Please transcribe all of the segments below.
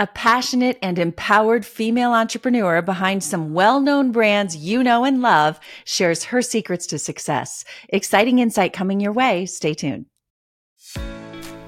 a passionate and empowered female entrepreneur behind some well-known brands you know and love, shares her secrets to success. Exciting insight coming your way. Stay tuned.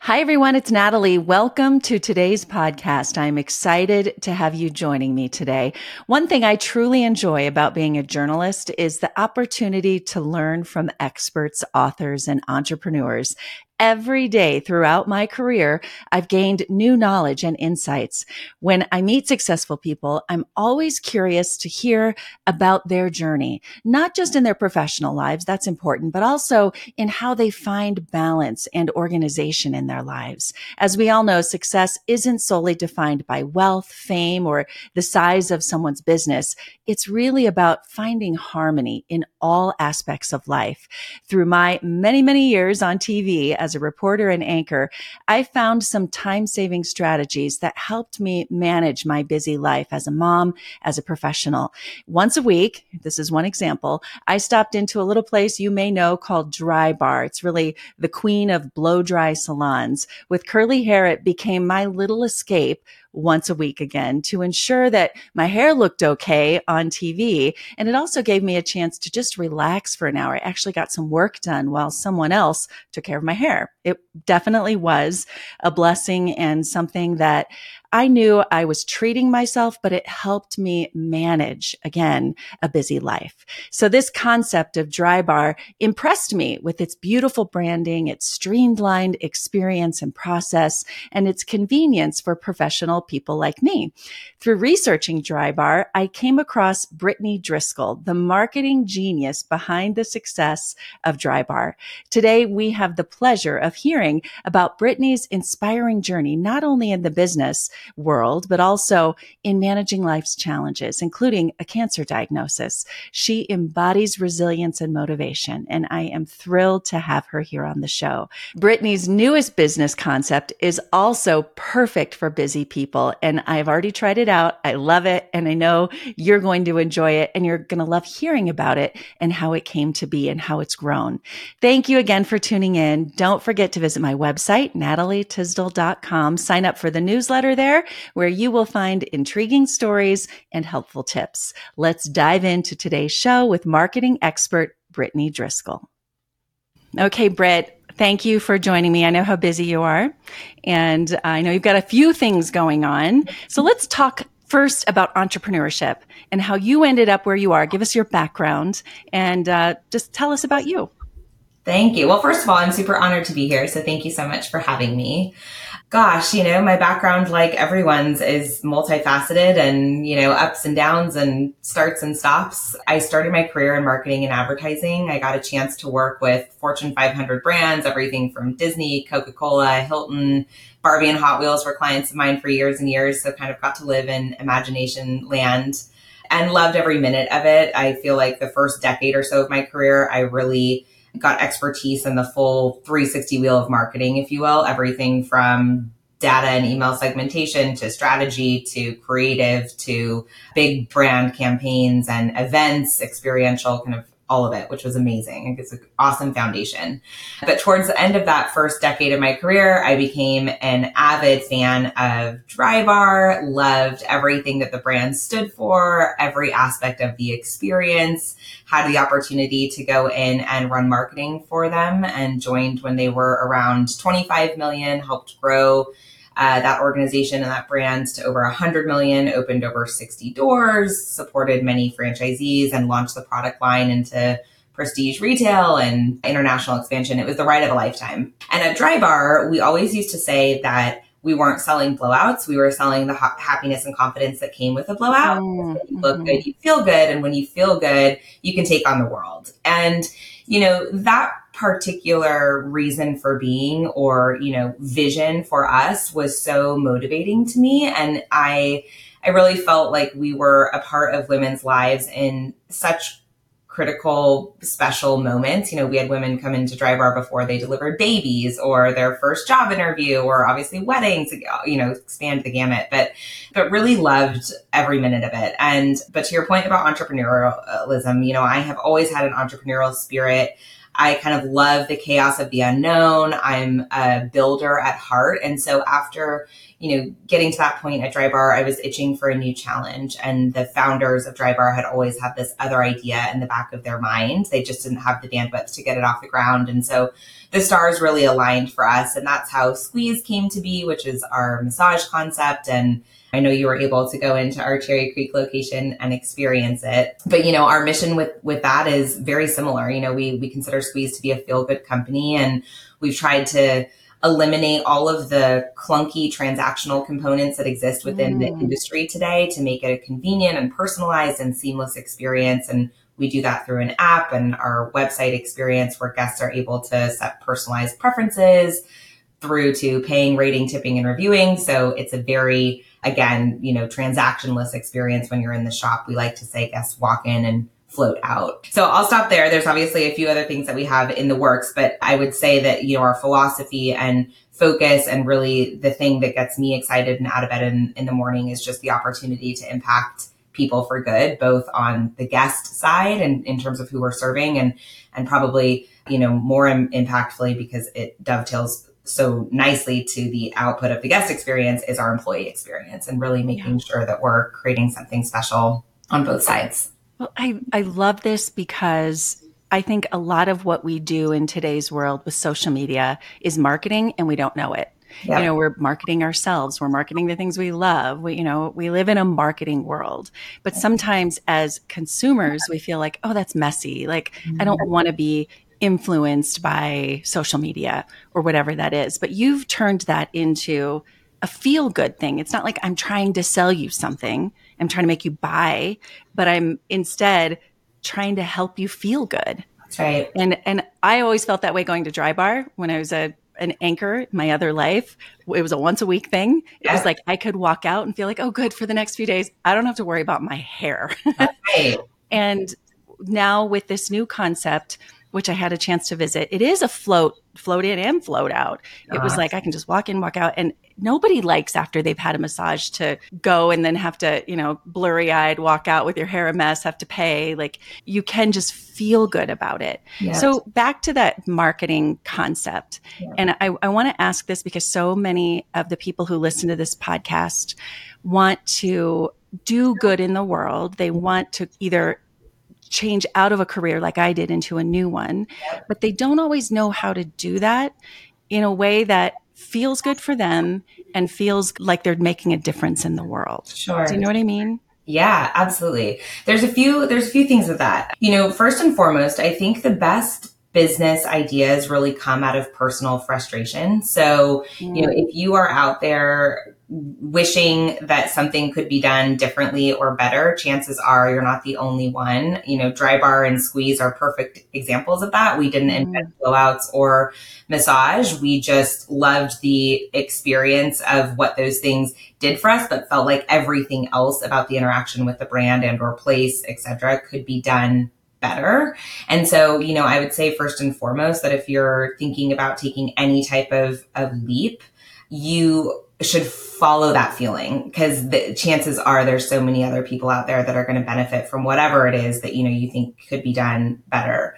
Hi, everyone. It's Natalie. Welcome to today's podcast. I'm excited to have you joining me today. One thing I truly enjoy about being a journalist is the opportunity to learn from experts, authors, and entrepreneurs. Every day throughout my career, I've gained new knowledge and insights. When I meet successful people, I'm always curious to hear about their journey, not just in their professional lives, that's important, but also in how they find balance and organization in their lives. As we all know, success isn't solely defined by wealth, fame, or the size of someone's business. It's really about finding harmony in all aspects of life. Through my many, years on TV, as a reporter and anchor, I found some time-saving strategies that helped me manage my busy life as a mom, as a professional. Once a week, this is one example, I stopped into a little place you may know called Drybar. It's really the queen of blow-dry salons. With curly hair, it became my little escape once a week again to ensure that my hair looked okay on TV. And it also gave me a chance to just relax for an hour. I actually got some work done while someone else took care of my hair. It definitely was a blessing and something that I knew I was treating myself, but it helped me manage, again, a busy life. So this concept of Drybar impressed me with its beautiful branding, its streamlined experience and process, and its convenience for professional people like me. Through researching Drybar, I came across Brittany Driscoll, the marketing genius behind the success of Drybar. Today, we have the pleasure of hearing about Brittany's inspiring journey, not only in the business world, but also in managing life's challenges, including a cancer diagnosis. She embodies resilience and motivation, and I am thrilled to have her here on the show. Brittany's newest business concept is also perfect for busy people, and I've already tried it out. I love it, and I know you're going to enjoy it, and you're going to love hearing about it and how it came to be and how it's grown. Thank you again for tuning in. Don't forget to visit my website, natalietisdale.com. Sign up for the newsletter there, where you will find intriguing stories and helpful tips. Let's dive into today's show with marketing expert Brittany Driscoll. Okay, Britt, thank you for joining me. I know how busy you are, and I know you've got a few things going on. So let's talk first about entrepreneurship and how you ended up where you are. Give us your background and just tell us about you. Thank you. Well, first of all, I'm super honored to be here. So thank you so much for having me. Gosh, you know, my background, like everyone's, is multifaceted and, you know, ups and downs and starts and stops. I started my career in marketing and advertising. I got a chance to work with Fortune 500 brands, everything from Disney, Coca-Cola, Hilton, Barbie, and Hot Wheels were clients of mine for years and years. So kind of got to live in imagination land and loved every minute of it. I feel like the first decade or so of my career, I really got expertise in the full 360 wheel of marketing, if you will, everything from data and email segmentation to strategy to creative to big brand campaigns and events, experiential, kind of all of it, which was amazing. It's an awesome foundation. But towards the end of that first decade of my career, I became an avid fan of Drybar, loved everything that the brand stood for, every aspect of the experience, had the opportunity to go in and run marketing for them, and joined when they were around 25 million, helped grow that organization and that brand to over 100 million, opened over 60 doors, supported many franchisees, and launched the product line into prestige retail and international expansion. It was the ride of a lifetime. And at Drybar, we always used to say that we weren't selling blowouts. We were selling the happiness and confidence that came with a blowout. Mm-hmm. You look good, you feel good. And when you feel good, you can take on the world. And, you know, that particular reason for being or, you know, vision for us was so motivating to me. And I really felt like we were a part of women's lives in such critical, special moments. You know, we had women come into Drybar before they delivered babies or their first job interview or obviously weddings, you know, expand the gamut, but really loved every minute of it. And, but to your point about entrepreneurialism, you know, I have always had an entrepreneurial spirit. I kind of love the chaos of the unknown. I'm a builder at heart. And so after, you know, getting to that point at Drybar, I was itching for a new challenge. And the founders of Drybar had always had this other idea in the back of their mind. They just didn't have the bandwidth to get it off the ground. And so the stars really aligned for us. And that's how Squeeze came to be, which is our massage concept. And I know you were able to go into our Cherry Creek location and experience it. But, you know, our mission with that is very similar. You know, we consider Squeeze to be a feel-good company, and we've tried to eliminate all of the clunky transactional components that exist within the industry today to make it a convenient and personalized and seamless experience. And we do that through an app and our website experience where guests are able to set personalized preferences through to paying, rating, tipping, and reviewing. So it's a very, again, you know, transactionless experience when you're in the shop. We like to say guests walk in and float out. So I'll stop there. There's obviously a few other things that we have in the works, but I would say that, you know, our philosophy and focus and really the thing that gets me excited and out of bed in the morning is just the opportunity to impact people for good, both on the guest side and in terms of who we're serving and probably, you know, more impactfully because it dovetails so nicely to the output of the guest experience is our employee experience and really making sure that we're creating something special on both sides. Well, I love this because I think a lot of what we do in today's world with social media is marketing and we don't know it. Yeah. You know, we're marketing ourselves. We're marketing the things we love. We, you know, we live in a marketing world, but sometimes as consumers, we feel like, oh, that's messy. Like I don't want to be influenced by social media or whatever that is. But you've turned that into a feel-good thing. It's not like I'm trying to sell you something. I'm trying to make you buy, but I'm instead trying to help you feel good. That's right. And I always felt that way going to Drybar when I was an anchor in my other life. It was a once a week thing. It was like I could walk out and feel like, oh, good, for the next few days, I don't have to worry about my hair. That's right. And now with this new concept, which I had a chance to visit, it is a float in and float out. It was like, I can just walk in, walk out. And nobody likes after they've had a massage to go and then have to, you know, blurry eyed, walk out with your hair a mess, have to pay. Like you can just feel good about it. Yes. So back to that marketing concept. Yeah. And I want to ask this because so many of the people who listen to this podcast want to do good in the world. They want to either change out of a career like I did into a new one, but they don't always know how to do that in a way that feels good for them and feels like they're making a difference in the world. Sure. Do you know what I mean? Yeah, absolutely. There's a few things with that. You know, first and foremost, I think the best business ideas really come out of personal frustration. So, you know, if you are out there wishing that something could be done differently or better, chances are you're not the only one. You know, Drybar and Squeeze are perfect examples of that. We didn't invent blowouts or massage. We just loved the experience of what those things did for us, but felt like everything else about the interaction with the brand and or place, et cetera, could be done better. And so, you know, I would say first and foremost that if you're thinking about taking any type of leap, you should follow that feeling because the chances are there's so many other people out there that are going to benefit from whatever it is that, you know, you think could be done better.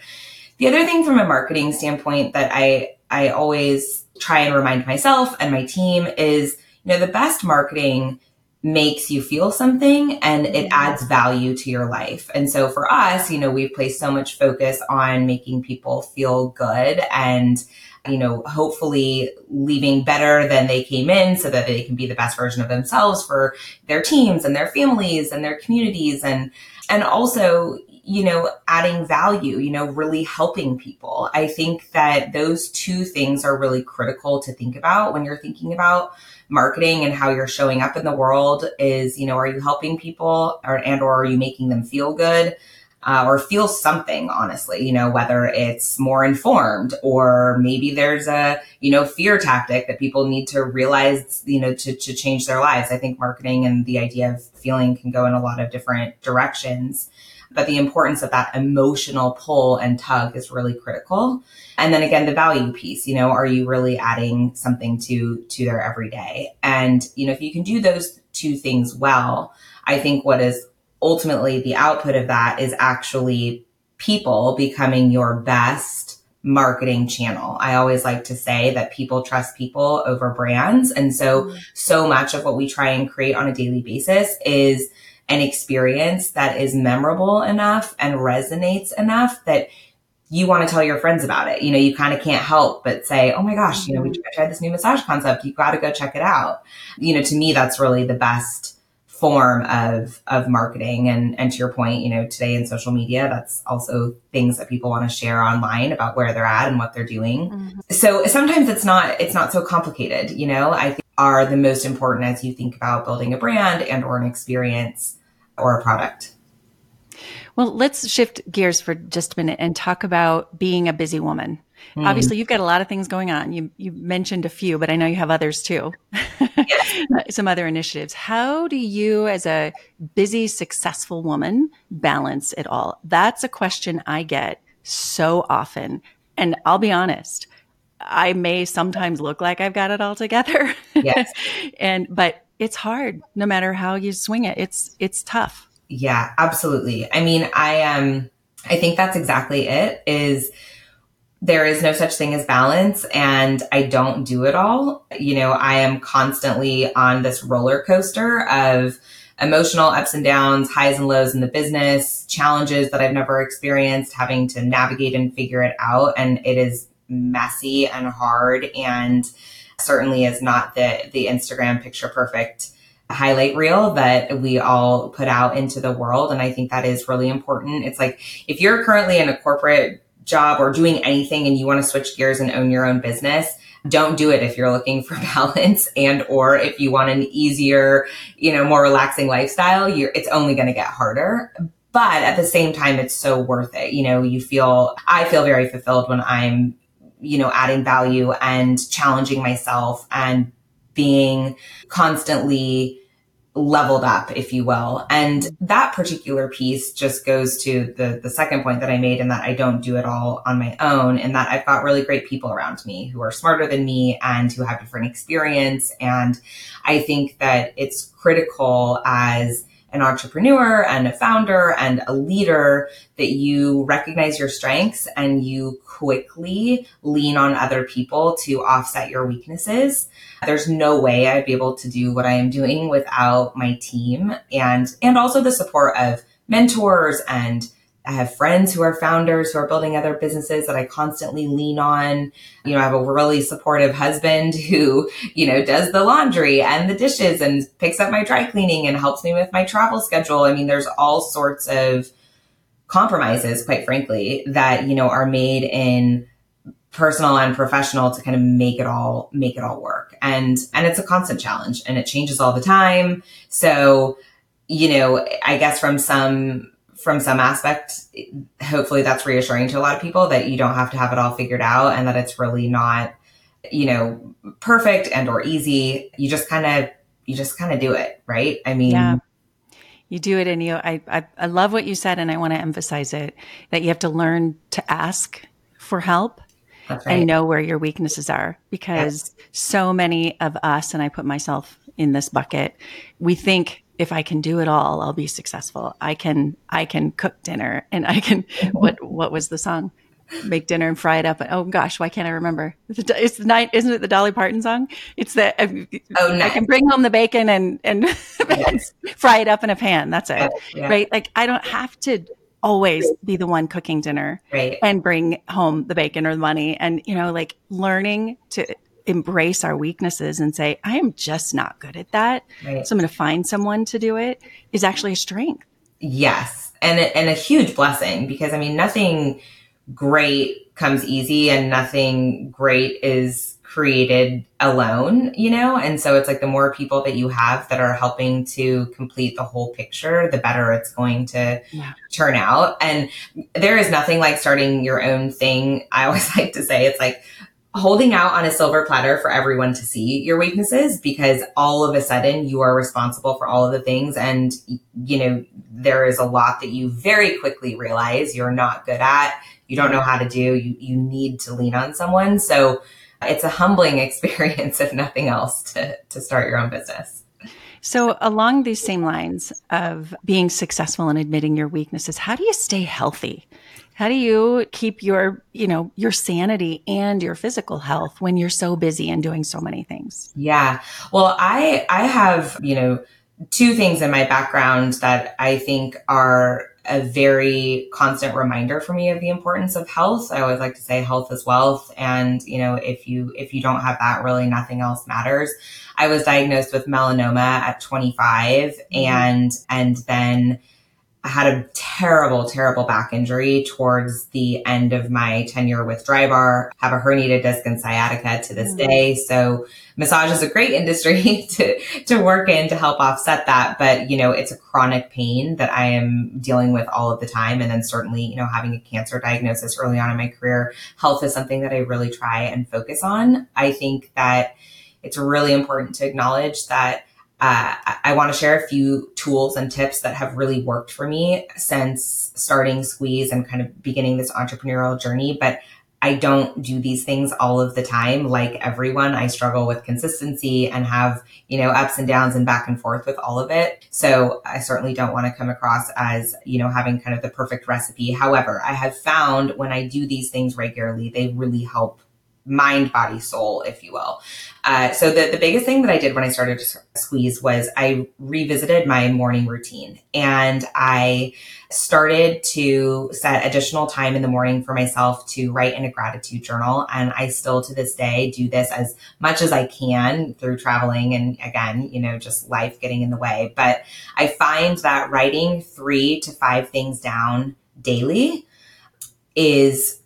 The other thing from a marketing standpoint that I always try and remind myself and my team is, you know, the best marketing makes you feel something and it adds value to your life. And so for us, you know, we've placed so much focus on making people feel good and, you know, hopefully leaving better than they came in so that they can be the best version of themselves for their teams and their families and their communities. And also, you know, adding value, you know, really helping people. I think that those two things are really critical to think about when you're thinking about marketing and how you're showing up in the world is, you know, are you helping people or are you making them feel good? or feel something, honestly, you know, whether it's more informed or maybe there's a, you know, fear tactic that people need to realize, you know, to change their lives. I think marketing and the idea of feeling can go in a lot of different directions. But the importance of that emotional pull and tug is really critical. And then again, the value piece, you know, are you really adding something to their everyday? And, you know, if you can do those two things well, I think what is ultimately the output of that is actually people becoming your best marketing channel. I always like to say that people trust people over brands. And so much of what we try and create on a daily basis is an experience that is memorable enough and resonates enough that you want to tell your friends about it. You know, you kind of can't help but say, oh my gosh, you know, we tried this new massage concept. You got to go check it out. You know, to me, that's really the best form of marketing. And to your point, you know, today in social media, that's also things that people want to share online about where they're at and what they're doing. Mm-hmm. So sometimes it's not so complicated. You know, I think are the most important as you think about building a brand and or an experience or a product. Well, let's shift gears for just a minute and talk about being a busy woman. Mm. Obviously, you've got a lot of things going on. You mentioned a few, but I know you have others too. Yes. Some other initiatives. How do you, as a busy, successful woman, balance it all? That's a question I get so often. And I'll be honest, I may sometimes look like I've got it all together. Yes. But it's hard no matter how you swing it. It's tough. Yeah, absolutely. I mean, I think that's exactly it. Is there is no such thing as balance, and I don't do it all. You know, I am constantly on this roller coaster of emotional ups and downs, highs and lows in the business, challenges that I've never experienced, having to navigate and figure it out. And it is messy and hard, and certainly is not the Instagram picture perfect highlight reel that we all put out into the world. And I think that is really important. It's like if you're currently in a corporate job or doing anything and you want to switch gears and own your own business, don't do it if you're looking for balance and or if you want an easier, you know, more relaxing lifestyle. It's only going to get harder. But at the same time, it's so worth it. You know, I feel very fulfilled when I'm, you know, adding value and challenging myself and being constantly leveled up, if you will. And that particular piece just goes to the second point that I made, in that I don't do it all on my own, and that I've got really great people around me who are smarter than me and who have different experience. And I think that it's critical as an entrepreneur and a founder and a leader that you recognize your strengths and you quickly lean on other people to offset your weaknesses. There's no way I'd be able to do what I am doing without my team and also the support of mentors. And I have friends who are founders who are building other businesses that I constantly lean on. You know, I have a really supportive husband who, you know, does the laundry and the dishes and picks up my dry cleaning and helps me with my travel schedule. I mean, there's all sorts of compromises, quite frankly, that, you know, are made in personal and professional to kind of make it all work. And it's a constant challenge and it changes all the time. So, you know, I guess from some aspect, hopefully that's reassuring to a lot of people that you don't have to have it all figured out and that it's really not, you know, perfect and or easy. You just kind of do it, right? I mean, yeah. You do it, and I love what you said, and I want to emphasize it, that you have to learn to ask for help. That's right. And know where your weaknesses are, because yes. So many of us, and I put myself in this bucket, we think, if I can do it all, I'll be successful. I can cook dinner, and I can, what was the song? Make dinner and fry it up. Oh gosh, why can't I remember? It's the night, isn't it the Dolly Parton song? It's that I can bring home the bacon and yes. Fry it up in a pan. That's it. Yeah. Right? Like I don't have to always be the one cooking dinner and bring home the bacon or the money, and you know, like learning to embrace our weaknesses and say, I am just not good at that. Right. So I'm going to find someone to do it is actually a strength. Yes. And a huge blessing, because I mean, nothing great comes easy and nothing great is created alone, you know? And so it's like the more people that you have that are helping to complete the whole picture, the better it's going to turn out. And there is nothing like starting your own thing. I always like to say, it's like holding out on a silver platter for everyone to see your weaknesses, because all of a sudden you are responsible for all of the things. And, you know, there is a lot that you very quickly realize you're not good at, you don't know how to do, you need to lean on someone. So it's a humbling experience, if nothing else, to start your own business. So along these same lines of being successful and admitting your weaknesses, how do you stay healthy? How do you keep your, you know, your sanity and your physical health when you're so busy and doing so many things? Yeah. Well, I have, you know, two things in my background that I think are a very constant reminder for me of the importance of health. I always like to say health is wealth. And, you know, if you don't have that, really nothing else matters. I was diagnosed with melanoma at 25 and then I had a terrible back injury towards the end of my tenure with Drybar. Have a herniated disc and sciatica to this day. So massage is a great industry to work in to help offset that. But, you know, it's a chronic pain that I am dealing with all of the time. And then certainly, you know, having a cancer diagnosis early on in my career, health is something that I really try and focus on. I think that it's really important to acknowledge that I want to share a few tools and tips that have really worked for me since starting Squeeze and kind of beginning this entrepreneurial journey. But I don't do these things all of the time. Like everyone, I struggle with consistency and have, you know, ups and downs and back and forth with all of it. So I certainly don't want to come across as, you know, having kind of the perfect recipe. However, I have found when I do these things regularly, they really help mind, body, soul, if you will. So the biggest thing that I did when I started to Squeeze was I revisited my morning routine, and I started to set additional time in the morning for myself to write in a gratitude journal. And I still to this day do this as much as I can through traveling. And again, you know, just life getting in the way. But I find that writing 3 to 5 things down daily is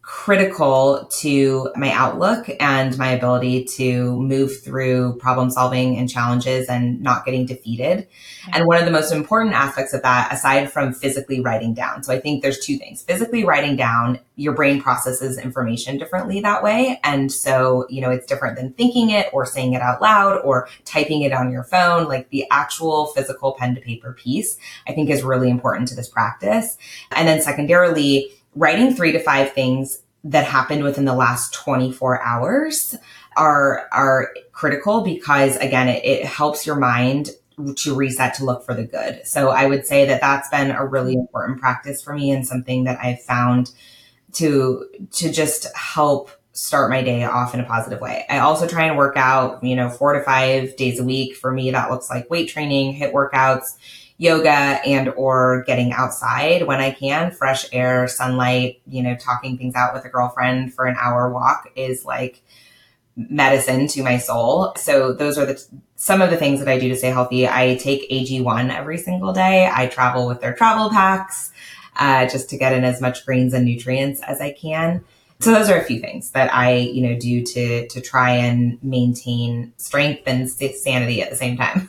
critical to my outlook and my ability to move through problem solving and challenges and not getting defeated. And one of the most important aspects of that, aside from physically writing down, so I think there's two things. Physically writing down, your brain processes information differently that way. And so, you know, it's different than thinking it or saying it out loud or typing it on your phone. Like the actual physical pen to paper piece, I think is really important to this practice. And then secondarily, writing 3 to 5 things that happened within the last 24 hours are critical because, again, it helps your mind to reset, to look for the good. So I would say that that's been a really important practice for me and something that I've found to just help start my day off in a positive way. I also try and work out, you know, 4 to 5 days a week. For me, that looks like weight training, HIIT workouts, yoga, and or getting outside when I can. Fresh air, sunlight, you know, talking things out with a girlfriend for an hour walk is like medicine to my soul. So those are some of the things that I do to stay healthy. I take AG1 every single day. I travel with their travel packs just to get in as much greens and nutrients as I can. So those are a few things that I, you know, do to try and maintain strength and sanity at the same time.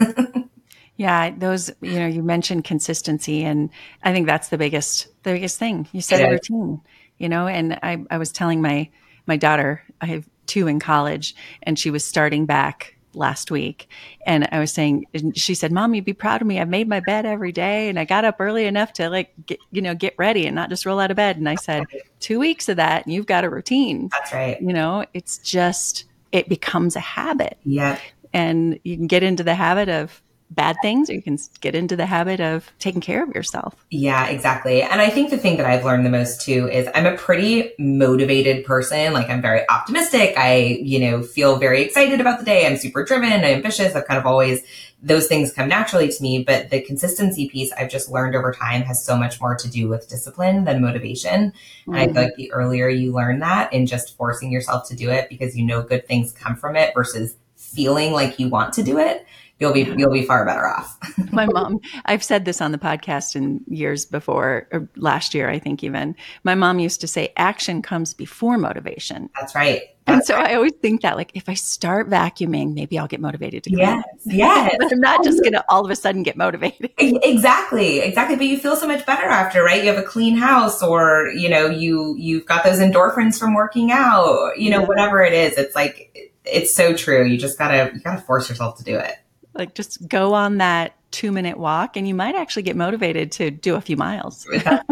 Yeah, those, you know, you mentioned consistency, and I think that's the biggest thing. You said a routine, you know, and I was telling my daughter, I have 2 in college, and she was starting back last week. And I was saying, she said, "Mom, you'd be proud of me. I've made my bed every day, and I got up early enough to like, get ready and not just roll out of bed." And I said, 2 weeks of that and you've got a routine. That's right. You know, it's just, it becomes a habit. Yeah. And you can get into the habit of bad things, or you can get into the habit of taking care of yourself. Yeah, exactly. And I think the thing that I've learned the most too is I'm a pretty motivated person. Like I'm very optimistic. I, you know, feel very excited about the day. I'm super driven, ambitious. I've kind of always, those things come naturally to me, but the consistency piece I've just learned over time has so much more to do with discipline than motivation. Mm-hmm. And I feel like the earlier you learn that in just forcing yourself to do it because you know good things come from it versus feeling like you want to do it, you'll be far better off. My mom, I've said this on the podcast in years before, or last year, I think even, my mom used to say, action comes before motivation. That's right. I always think that, like, if I start vacuuming, maybe I'll get motivated to clean. Yes. But I'm not just going to all of a sudden get motivated. Exactly. But you feel so much better after, right? You have a clean house, or, you know, you've got those endorphins from working out, you know, whatever it is. It's like, it's so true. You just gotta force yourself to do it. Like, just go on that 2-minute walk and you might actually get motivated to do a few miles. That's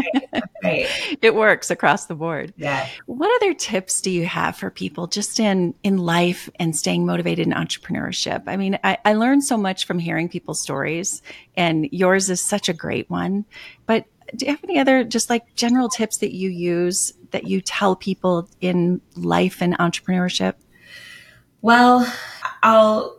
right. It works across the board. Yeah. What other tips do you have for people just in life and staying motivated in entrepreneurship? I mean, I learned so much from hearing people's stories, and yours is such a great one, but do you have any other just like general tips that you use that you tell people in life and entrepreneurship? Well, I'll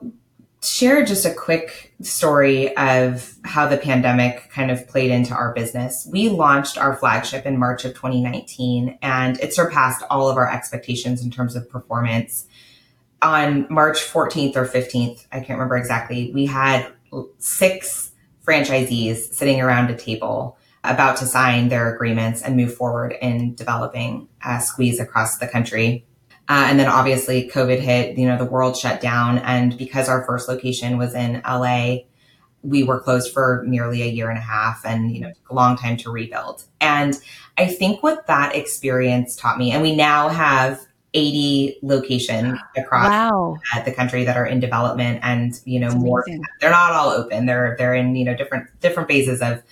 share just a quick story of how the pandemic kind of played into our business. We launched our flagship in March of 2019, and it surpassed all of our expectations in terms of performance. On March 14th or 15th, I can't remember exactly, we had 6 franchisees sitting around a table about to sign their agreements and move forward in developing Squeeze across the country. And then obviously COVID hit, you know, the world shut down. And because our first location was in LA, we were closed for nearly a year and a half, and, you know, took a long time to rebuild. And I think what that experience taught me, and we now have 80 locations across the country that are in development, and, you know, more, they're not all open. They're in, you know, different phases of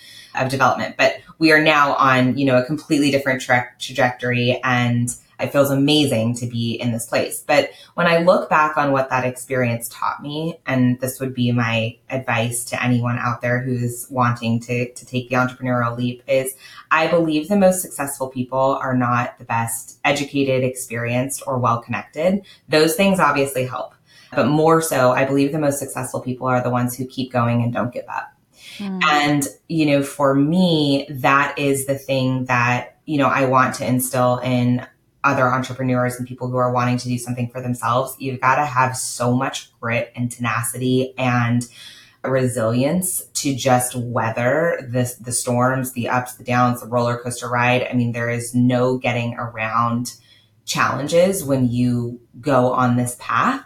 development, but we are now on, you know, a completely different trajectory, and it feels amazing to be in this place. But when I look back on what that experience taught me, and this would be my advice to anyone out there who's wanting to take the entrepreneurial leap, is I believe the most successful people are not the best educated, experienced, or well-connected. Those things obviously help. But more so, I believe the most successful people are the ones who keep going and don't give up. Mm. And, you know, for me, that is the thing that, you know, I want to instill in other entrepreneurs and people who are wanting to do something for themselves. You've got to have so much grit and tenacity and resilience to just weather the storms, the ups, the downs, the roller coaster ride. I mean, there is no getting around challenges when you go on this path,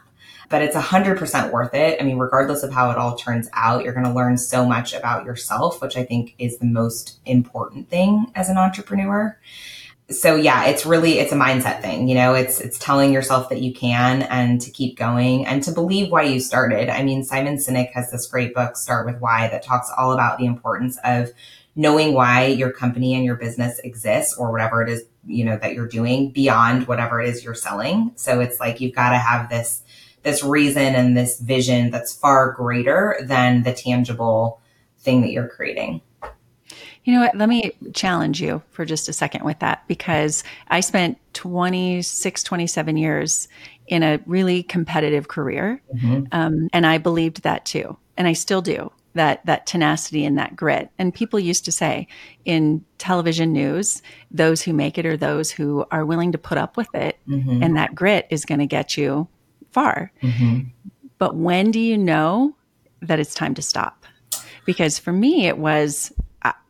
but it's 100% worth it. I mean, regardless of how it all turns out, you're going to learn so much about yourself, which I think is the most important thing as an entrepreneur. So yeah, it's a mindset thing. You know, it's telling yourself that you can, and to keep going, and to believe why you started. I mean, Simon Sinek has this great book, Start With Why, that talks all about the importance of knowing why your company and your business exists, or whatever it is, you know, that you're doing beyond whatever it is you're selling. So it's like, you've got to have this reason and this vision that's far greater than the tangible thing that you're creating. You know what? Let me challenge you for just a second with that, because I spent 27 years in a really competitive career. Mm-hmm. And I believed that too. And I still do, that tenacity and that grit. And people used to say in television news, those who make it are those who are willing to put up with it. Mm-hmm. And that grit is going to get you far. Mm-hmm. But when do you know that it's time to stop? Because for me, it was,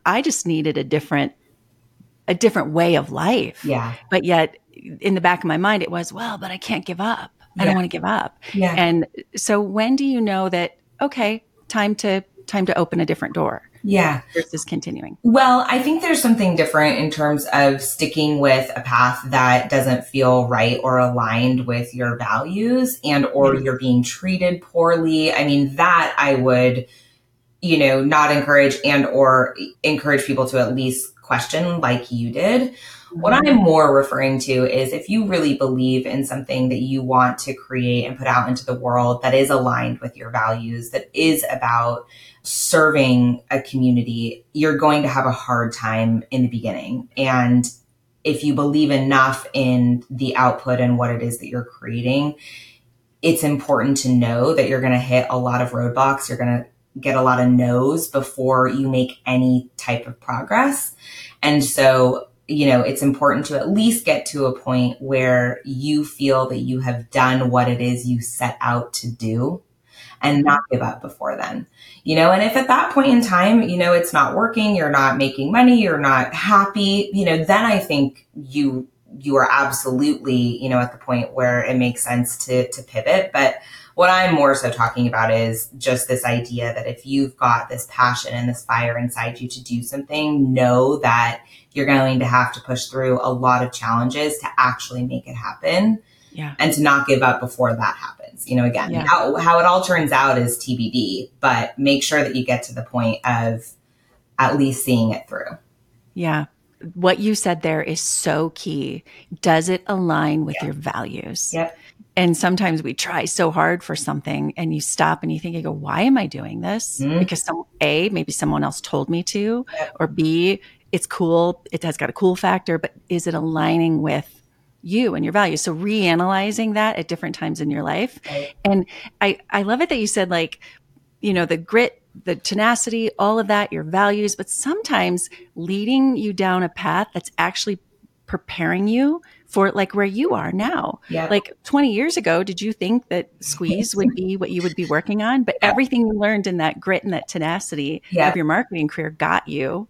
I just needed a different way of life. Yeah. But yet in the back of my mind, it was, well, but I can't give up. I don't want to give up. Yeah. And so when do you know that, okay, time to open a different door? Yeah. Versus continuing. Well, I think there's something different in terms of sticking with a path that doesn't feel right or aligned with your values, and, or you're being treated poorly. I mean, that I would, you know, not encourage, and or encourage people to at least question like you did. What I'm more referring to is if you really believe in something that you want to create and put out into the world that is aligned with your values, that is about serving a community, you're going to have a hard time in the beginning. And if you believe enough in the output and what it is that you're creating, it's important to know that you're going to hit a lot of roadblocks. You're going to get a lot of no's before you make any type of progress. And so, you know, it's important to at least get to a point where you feel that you have done what it is you set out to do. and not give up before then, you know? And if at that point in time, you know, it's not working, you're not making money, you're not happy, you know, then I think you are absolutely, you know, at the point where it makes sense to pivot. But what I'm more so talking about is just this idea that if you've got this passion and this fire inside you to do something, know that you're going to have to push through a lot of challenges to actually make it happen. Yeah. And to not give up before that happens. You know, again, yeah. how it all turns out is TBD, but make sure that you get to the point of at least seeing it through. Yeah. What you said there is so key. Does it align with your values? Yep. And sometimes we try so hard for something and you stop and you think, you go, why am I doing this? Mm-hmm. Because maybe someone else told me to, or B, it's cool. It has got a cool factor, but is it aligning with you and your values? So reanalyzing that at different times in your life. Right. And I love it that you said, like, you know, the grit, the tenacity, all of that, your values, but sometimes leading you down a path that's actually preparing you for, like, where you are now. Yeah. Like 20 years ago, did you think that Squeeze would be what you would be working on? But everything you learned in that grit and that tenacity of your marketing career got you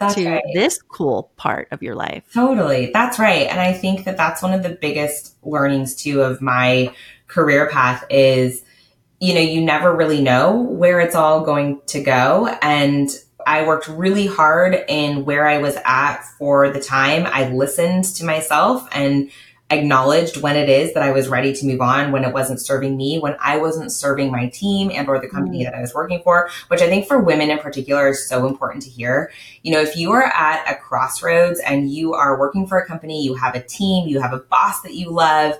to this cool part of your life. Totally. That's right. And I think that that's one of the biggest learnings too of my career path is, you know, you never really know where it's all going to go. And I worked really hard in where I was at for the time. I listened to myself and acknowledged when it is that I was ready to move on, when it wasn't serving me, when I wasn't serving my team and or the company that I was working for, which I think for women in particular is so important to hear. You know, if you are at a crossroads and you are working for a company, you have a team, you have a boss that you love,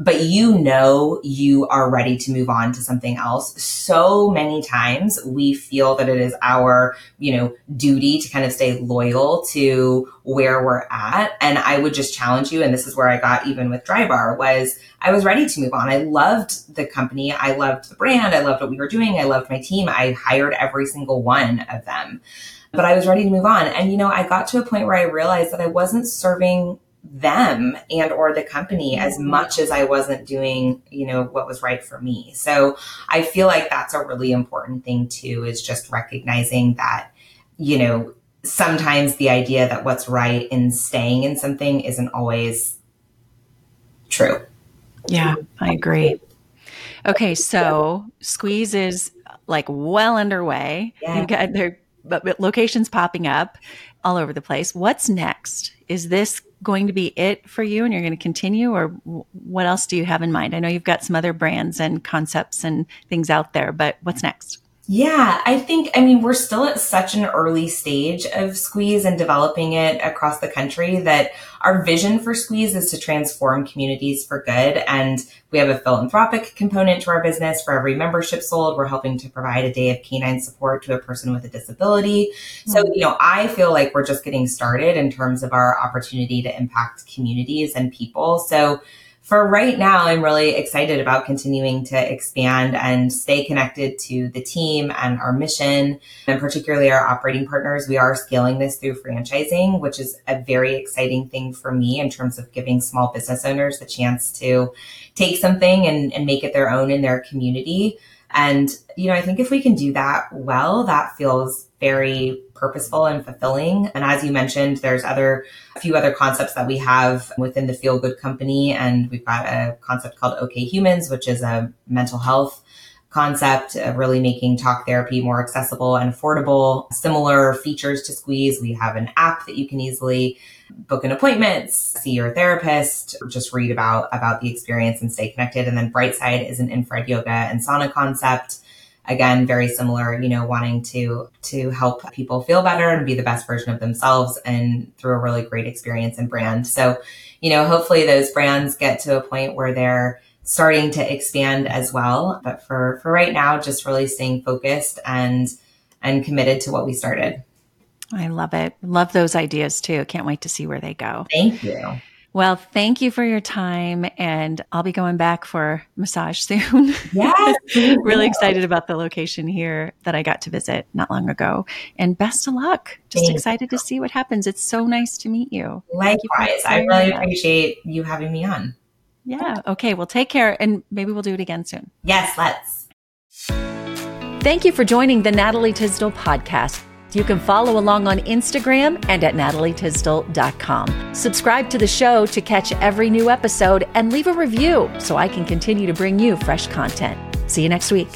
but you know you are ready to move on to something else. So many times we feel that it is our, you know, duty to kind of stay loyal to where we're at. And I would just challenge you, and this is where I got even with Drybar, was I was ready to move on. I loved the company. I loved the brand. I loved what we were doing. I loved my team. I hired every single one of them. But I was ready to move on. And, you know, I got to a point where I realized that I wasn't serving them and or the company as much as I wasn't doing, you know, what was right for me. So I feel like that's a really important thing too, is just recognizing that, you know, sometimes the idea that what's right in staying in something isn't always true. Yeah, I agree. Okay. So Squeeze is like well underway. Yeah. You've got their locations popping up all over the place. What's next? Is this going to be it for you and you're going to continue, or what else do you have in mind? I know you've got some other brands and concepts and things out there, but what's next? Yeah, I think, I mean, we're still at such an early stage of Squeeze and developing it across the country that our vision for Squeeze is to transform communities for good. And we have a philanthropic component to our business. For every membership sold, we're helping to provide a day of canine support to a person with a disability. So, you know, I feel like we're just getting started in terms of our opportunity to impact communities and people. So for right now, I'm really excited about continuing to expand and stay connected to the team and our mission, and particularly our operating partners. We are scaling this through franchising, which is a very exciting thing for me in terms of giving small business owners the chance to take something and make it their own in their community. And, you know, I think if we can do that well, that feels very purposeful and fulfilling. And as you mentioned, there's a few other concepts that we have within the Feel Good Company. And we've got a concept called Okay Humans, which is a mental health concept of really making talk therapy more accessible and affordable. Similar features to Squeeze. We have an app that you can easily book an appointment, see your therapist, just read about the experience and stay connected. And then Brightside is an infrared yoga and sauna concept. Again, very similar, you know, wanting to help people feel better and be the best version of themselves and through a really great experience and brand. So, you know, hopefully those brands get to a point where they're starting to expand as well. But for right now, just really staying focused and committed to what we started. I love it. Love those ideas too. Can't wait to see where they go. Thank you. Well, thank you for your time, and I'll be going back for massage soon. Yes. Really excited about the location here that I got to visit not long ago, and best of luck. Just excited to see what happens. It's so nice to meet you. Likewise. I really appreciate you having me on. Yeah. Okay. Well, take care, and maybe we'll do it again soon. Yes, let's. Thank you for joining the Natalie Tisdale podcast. You can follow along on Instagram and at natalietisdale.com. Subscribe to the show to catch every new episode and leave a review so I can continue to bring you fresh content. See you next week.